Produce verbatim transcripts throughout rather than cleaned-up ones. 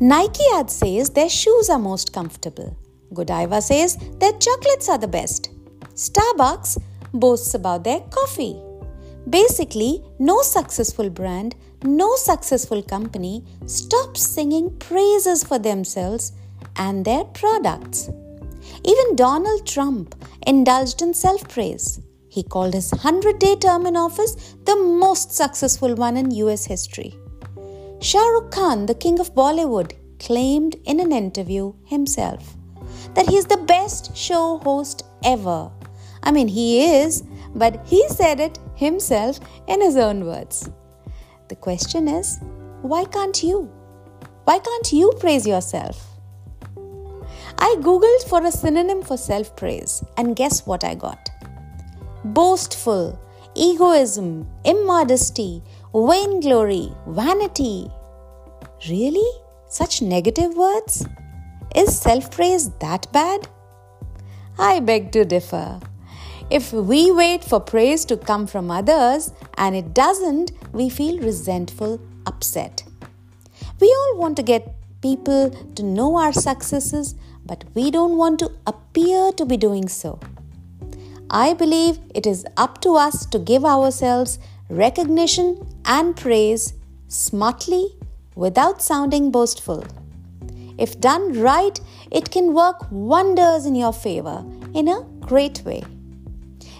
Nike ad says their shoes are most comfortable. Godiva says their chocolates are the best. Starbucks boasts about their coffee. Basically, no successful brand, no successful company stops singing praises for themselves and their products. Even Donald Trump indulged in self-praise. He called his hundred-day term in office the most successful one in U S history. Shah Rukh Khan, the king of Bollywood, claimed in an interview himself that he's the best show host ever. I mean, he is, but he said it himself in his own words. The question is, why can't you? Why can't you praise yourself? I googled for a synonym for self-praise, and guess what I got? Boastful, egoism, immodesty, vainglory, vanity. Really? Such negative words? Is self-praise that bad? I beg to differ. If we wait for praise to come from others and it doesn't, we feel resentful, upset. We all want to get people to know our successes, but we don't want to appear to be doing so. I believe it is up to us to give ourselves recognition and praise smartly without sounding boastful. If done right, it can work wonders in your favor in a great way.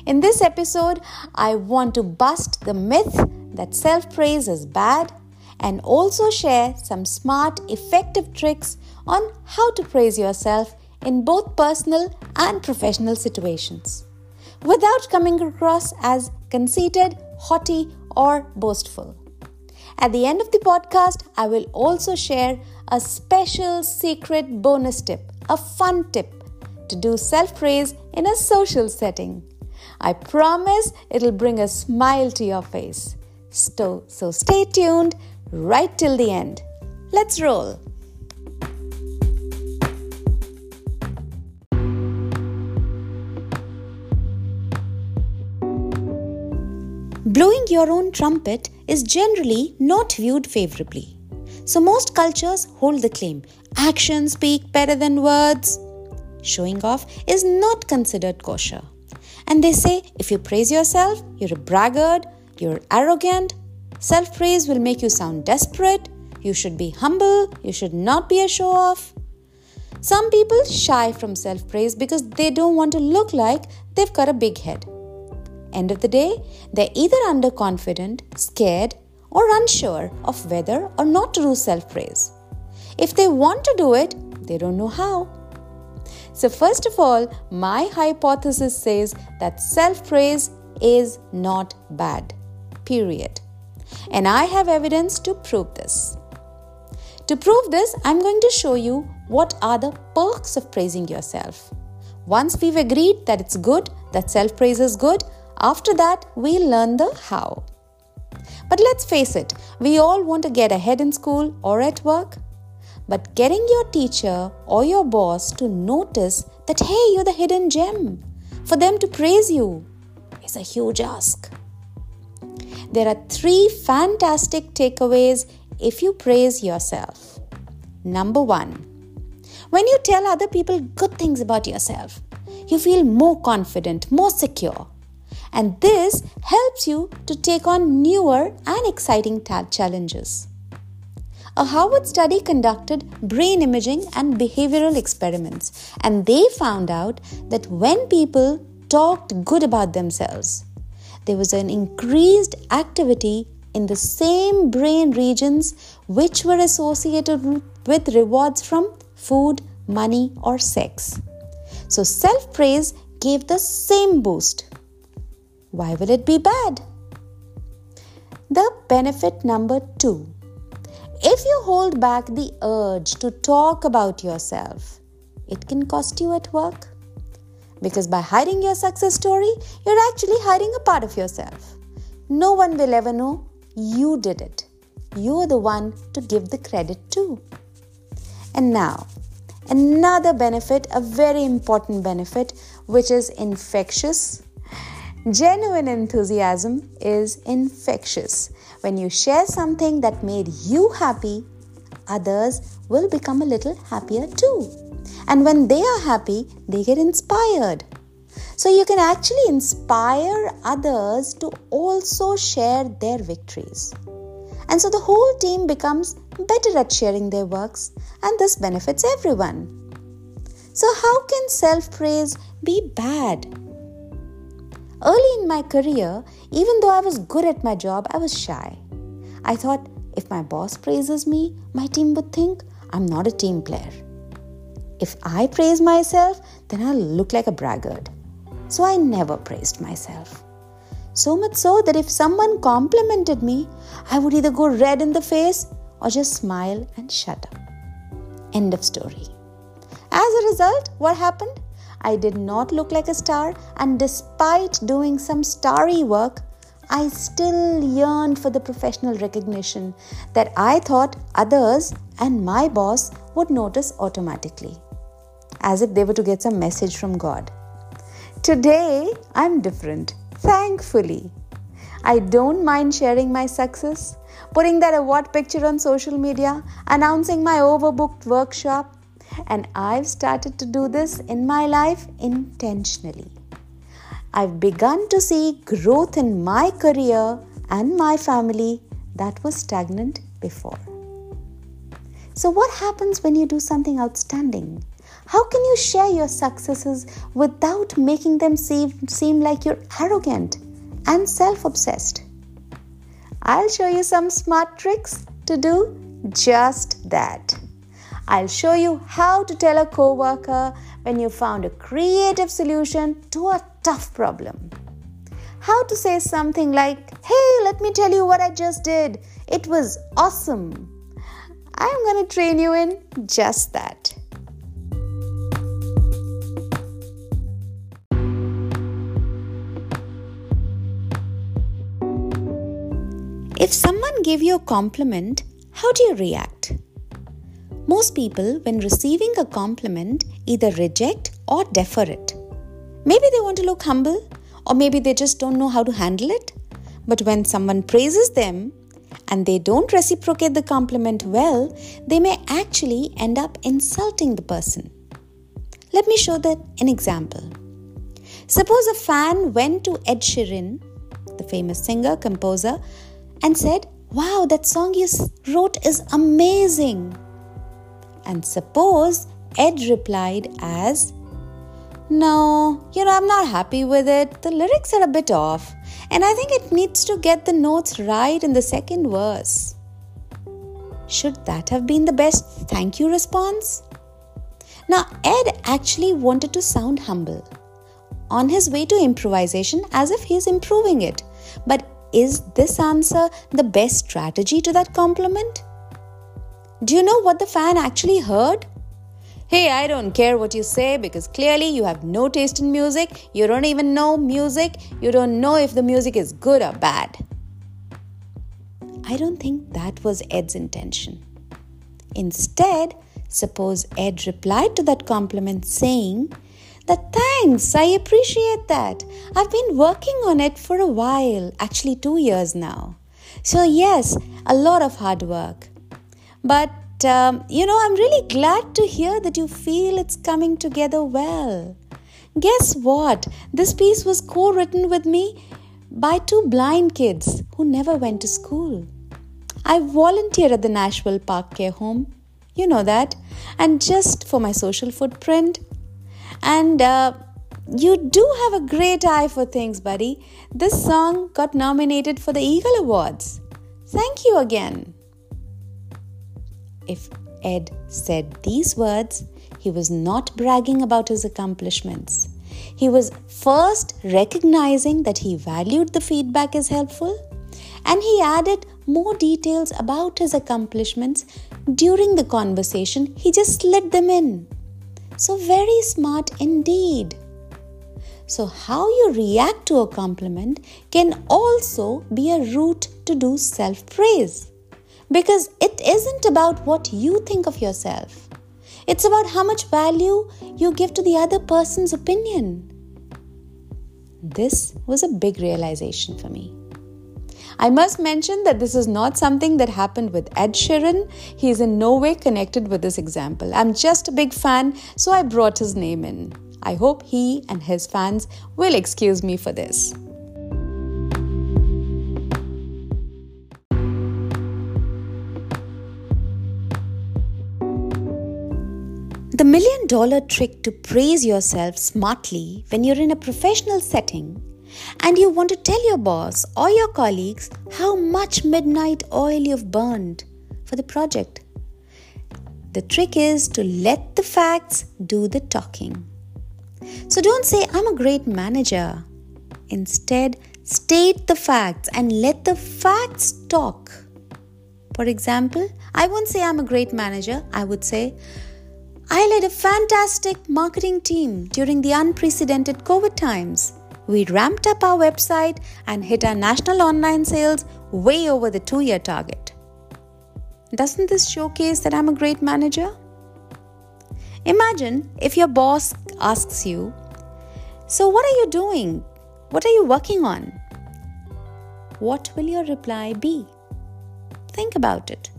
In this episode, I want to bust the myth that self-praise is bad and also share some smart, effective tricks on how to praise yourself in both personal and professional situations, without coming across as conceited, haughty, or boastful. At the end of the podcast, I will also share a special secret bonus tip, a fun tip to do self-praise in a social setting. I promise it'll bring a smile to your face. So, so stay tuned right till the end. Let's roll. Blowing your own trumpet is generally not viewed favorably. So most cultures hold the claim, actions speak better than words. Showing off is not considered kosher. And they say if you praise yourself, you're a braggart, you're arrogant. Self-praise will make you sound desperate. You should be humble. You should not be a show-off. Some people shy from self-praise because they don't want to look like they've got a big head. End of the day, they're either underconfident, scared, or unsure of whether or not to do self-praise. If they want to do it, they don't know how. So first of all, my hypothesis says that self-praise is not bad, period. And I have evidence to prove this. To prove this, I'm going to show you what are the perks of praising yourself. Once we've agreed that it's good, that self-praise is good, after that, we'll learn the how. But let's face it, we all want to get ahead in school or at work. But getting your teacher or your boss to notice that, hey, you're the hidden gem, for them to praise you is a huge ask. There are three fantastic takeaways if you praise yourself. Number one, when you tell other people good things about yourself, you feel more confident, more secure. And this helps you to take on newer and exciting challenges. A Harvard study conducted brain imaging and behavioral experiments, and they found out that when people talked good about themselves, there was an increased activity in the same brain regions which were associated with rewards from food, money, or sex. So self-praise gave the same boost. Why will it be bad? The benefit number two. If you hold back the urge to talk about yourself, it can cost you at work. Because by hiding your success story, you're actually hiding a part of yourself. No one will ever know you did it. You're the one to give the credit to. And now, another benefit, a very important benefit, which is infectious. Genuine enthusiasm is infectious. When you share something that made you happy, others will become a little happier too. And when they are happy, they get inspired. So you can actually inspire others to also share their victories. And so the whole team becomes better at sharing their works, and this benefits everyone. So how can self-praise be bad? Early in my career, even though I was good at my job, I was shy. I thought, if my boss praises me, my team would think I'm not a team player. If I praise myself, then I'll look like a braggart. So I never praised myself. So much so that if someone complimented me, I would either go red in the face or just smile and shut up. End of story. As a result, what happened? I did not look like a star, and despite doing some starry work, I still yearned for the professional recognition that I thought others and my boss would notice automatically, as if they were to get some message from God. Today, I'm different, thankfully. I don't mind sharing my success, putting that award picture on social media, announcing my overbooked workshop, and I've started to do this in my life intentionally. I've begun to see growth in my career and my family that was stagnant before. So what happens when you do something outstanding? How can you share your successes without making them seem, seem like you're arrogant and self-obsessed? I'll show you some smart tricks to do just that. I'll show you how to tell a coworker when you found a creative solution to a tough problem. How to say something like, hey, let me tell you what I just did. It was awesome. I'm going to train you in just that. If someone gave you a compliment, how do you react? Most people, when receiving a compliment, either reject or defer it. Maybe they want to look humble, or maybe they just don't know how to handle it. But when someone praises them and they don't reciprocate the compliment well, they may actually end up insulting the person. Let me show that an example. Suppose a fan went to Ed Sheeran, the famous singer, composer, and said, wow, that song you wrote is amazing. And suppose Ed replied as, no, you know, I'm not happy with it. The lyrics are a bit off, and I think it needs to get the notes right in the second verse. Should that have been the best thank you response? Now, Ed actually wanted to sound humble on his way to improvisation, as if he's improving it. But is this answer the best strategy to that compliment? Do you know what the fan actually heard? Hey, I don't care what you say, because clearly you have no taste in music, you don't even know music, you don't know if the music is good or bad. I don't think that was Ed's intention. Instead, suppose Ed replied to that compliment saying that thanks, I appreciate that. I've been working on it for a while, actually two years now. So yes, a lot of hard work. But, um, you know, I'm really glad to hear that you feel it's coming together well. Guess what? This piece was co-written with me by two blind kids who never went to school. I volunteer at the Nashville Park Care Home, you know that, and just for my social footprint. And uh, you do have a great eye for things, buddy. This song got nominated for the Eagle Awards. Thank you again. If Ed said these words, he was not bragging about his accomplishments. He was first recognizing that he valued the feedback as helpful, and he added more details about his accomplishments during the conversation. He just slid them in. So very smart indeed. So how you react to a compliment can also be a route to do self-praise. Because it isn't about what you think of yourself. It's about how much value you give to the other person's opinion. This was a big realization for me. I must mention that this is not something that happened with Ed Sheeran. He is in no way connected with this example. I'm just a big fan, so I brought his name in. I hope he and his fans will excuse me for this. The million dollar trick to praise yourself smartly when you're in a professional setting and you want to tell your boss or your colleagues how much midnight oil you've burned for the project. The trick is to let the facts do the talking. So don't say, "I'm a great manager." Instead, state the facts and let the facts talk. For example, I won't say I'm a great manager. I would say, "I led a fantastic marketing team during the unprecedented COVID times. We ramped up our website and hit our national online sales way over the two-year target." Doesn't this showcase that I'm a great manager? Imagine if your boss asks you, "So what are you doing? What are you working on?" What will your reply be? Think about it.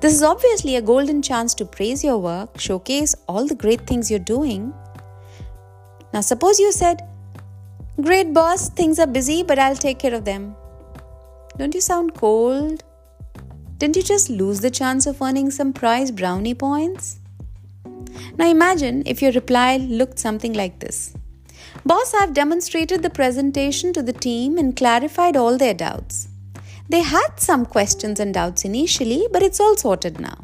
This is obviously a golden chance to praise your work, showcase all the great things you're doing. Now, suppose you said, "Great boss, things are busy, but I'll take care of them." Don't you sound cold? Didn't you just lose the chance of earning some prize brownie points? Now imagine if your reply looked something like this. "Boss, I've demonstrated the presentation to the team and clarified all their doubts. They had some questions and doubts initially, but it's all sorted now.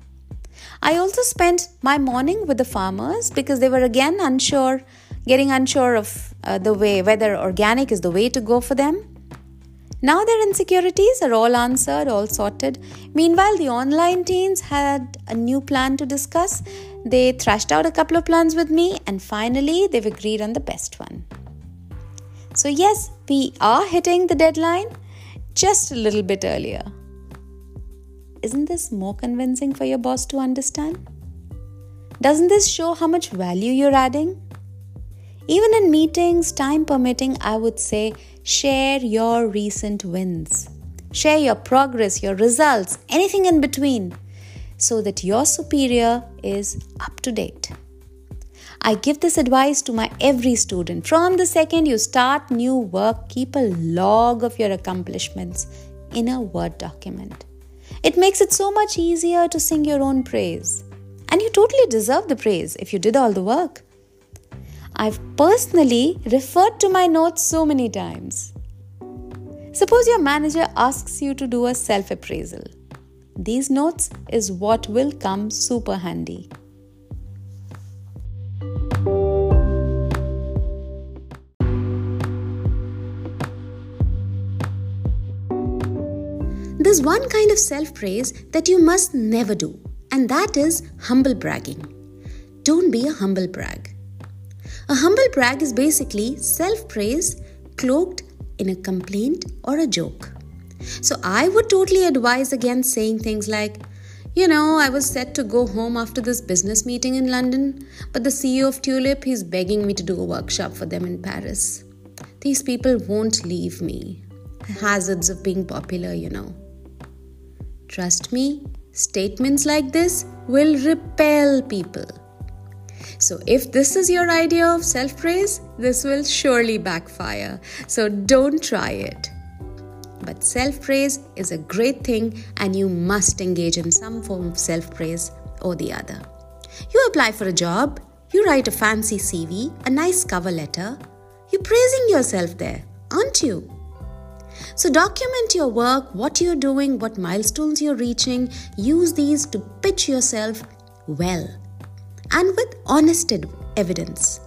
I also spent my morning with the farmers because they were again unsure, getting unsure of uh, the way whether organic is the way to go for them. Now their insecurities are all answered, all sorted. Meanwhile, the online teens had a new plan to discuss. They thrashed out a couple of plans with me, and finally they've agreed on the best one. So yes, we are hitting the deadline, just a little bit earlier." Isn't this more convincing for your boss to understand? Doesn't this show how much value you're adding? Even in meetings, time permitting, I would say, share your recent wins. Share your progress, your results, anything in between, so that your superior is up to date. I give this advice to my every student. From the second you start new work, keep a log of your accomplishments in a Word document. It makes it so much easier to sing your own praise. And you totally deserve the praise if you did all the work. I've personally referred to my notes so many times. Suppose your manager asks you to do a self-appraisal. These notes is what will come super handy. There's one kind of self-praise that you must never do, and that is humble bragging. Don't be a humble brag. A humble brag is basically self-praise cloaked in a complaint or a joke. So I would totally advise against saying things like, "You know, I was set to go home after this business meeting in London, but the C E O of Tulip, he's begging me to do a workshop for them in Paris. These people won't leave me. Hazards of being popular, you know." Trust me, statements like this will repel people. So if this is your idea of self-praise, this will surely backfire. So don't try it. But self-praise is a great thing, and you must engage in some form of self-praise or the other. You apply for a job, you write a fancy C V, a nice cover letter. You're praising yourself there, aren't you? So document your work, what you're doing, what milestones you're reaching. Use these to pitch yourself well and with honest evidence.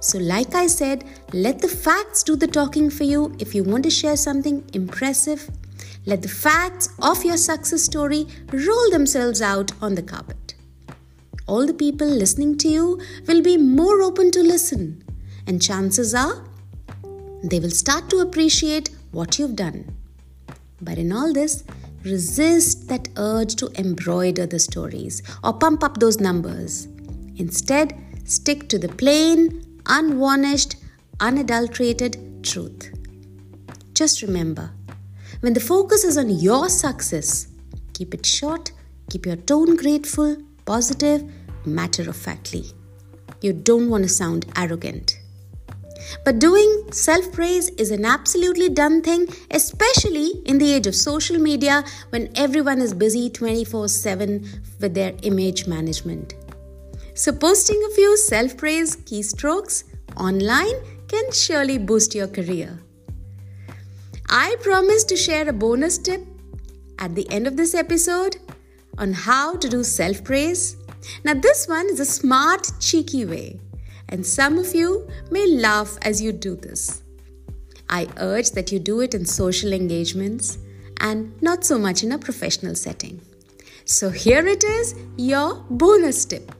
So like I said, let the facts do the talking for you. If you want to share something impressive, let the facts of your success story roll themselves out on the carpet. All the people listening to you will be more open to listen, and chances are they will start to appreciate what you've done. But in all this, resist that urge to embroider the stories or pump up those numbers. Instead, stick to the plain, unvarnished, unadulterated truth. Just remember, When the focus is on your success, keep it short, keep your tone grateful, positive, matter-of-factly. You don't want to sound arrogant. But doing self-praise is an absolutely done thing, especially in the age of social media when everyone is busy twenty-four seven with their image management. So posting a few self-praise keystrokes online can surely boost your career. I promise to share a bonus tip at the end of this episode on how to do self-praise. Now this one is a smart, cheeky way. And some of you may laugh as you do this. I urge that you do it in social engagements and not so much in a professional setting. So here it is, your bonus tip.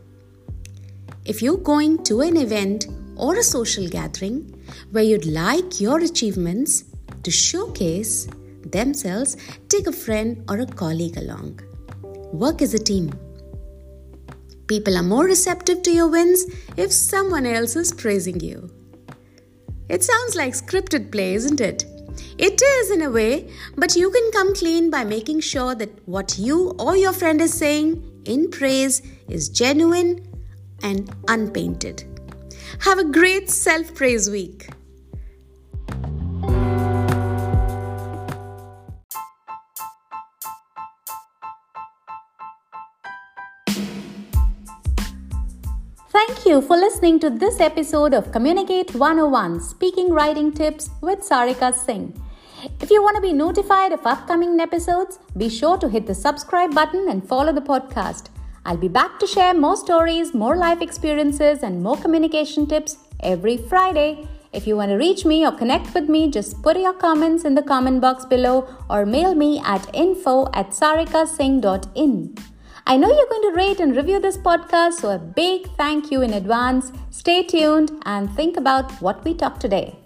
If you're going to an event or a social gathering where you'd like your achievements to showcase themselves, take a friend or a colleague along. Work as a team. People are more receptive to your wins if someone else is praising you. It sounds like scripted play, isn't it? It is in a way, but you can come clean by making sure that what you or your friend is saying in praise is genuine and unpainted. Have a great self-praise week. Thank you for listening to this episode of Communicate one oh one Speaking Writing Tips with Sarika Singh. If you want to be notified of upcoming episodes, be sure to hit the subscribe button and follow the podcast. I'll be back to share more stories, more life experiences, and more communication tips every Friday. If you want to reach me or connect with me, just put your comments in the comment box below or mail me at info at sarikasingh dot in. I know you're going to rate and review this podcast, so a big thank you in advance. Stay tuned and think about what we talked today.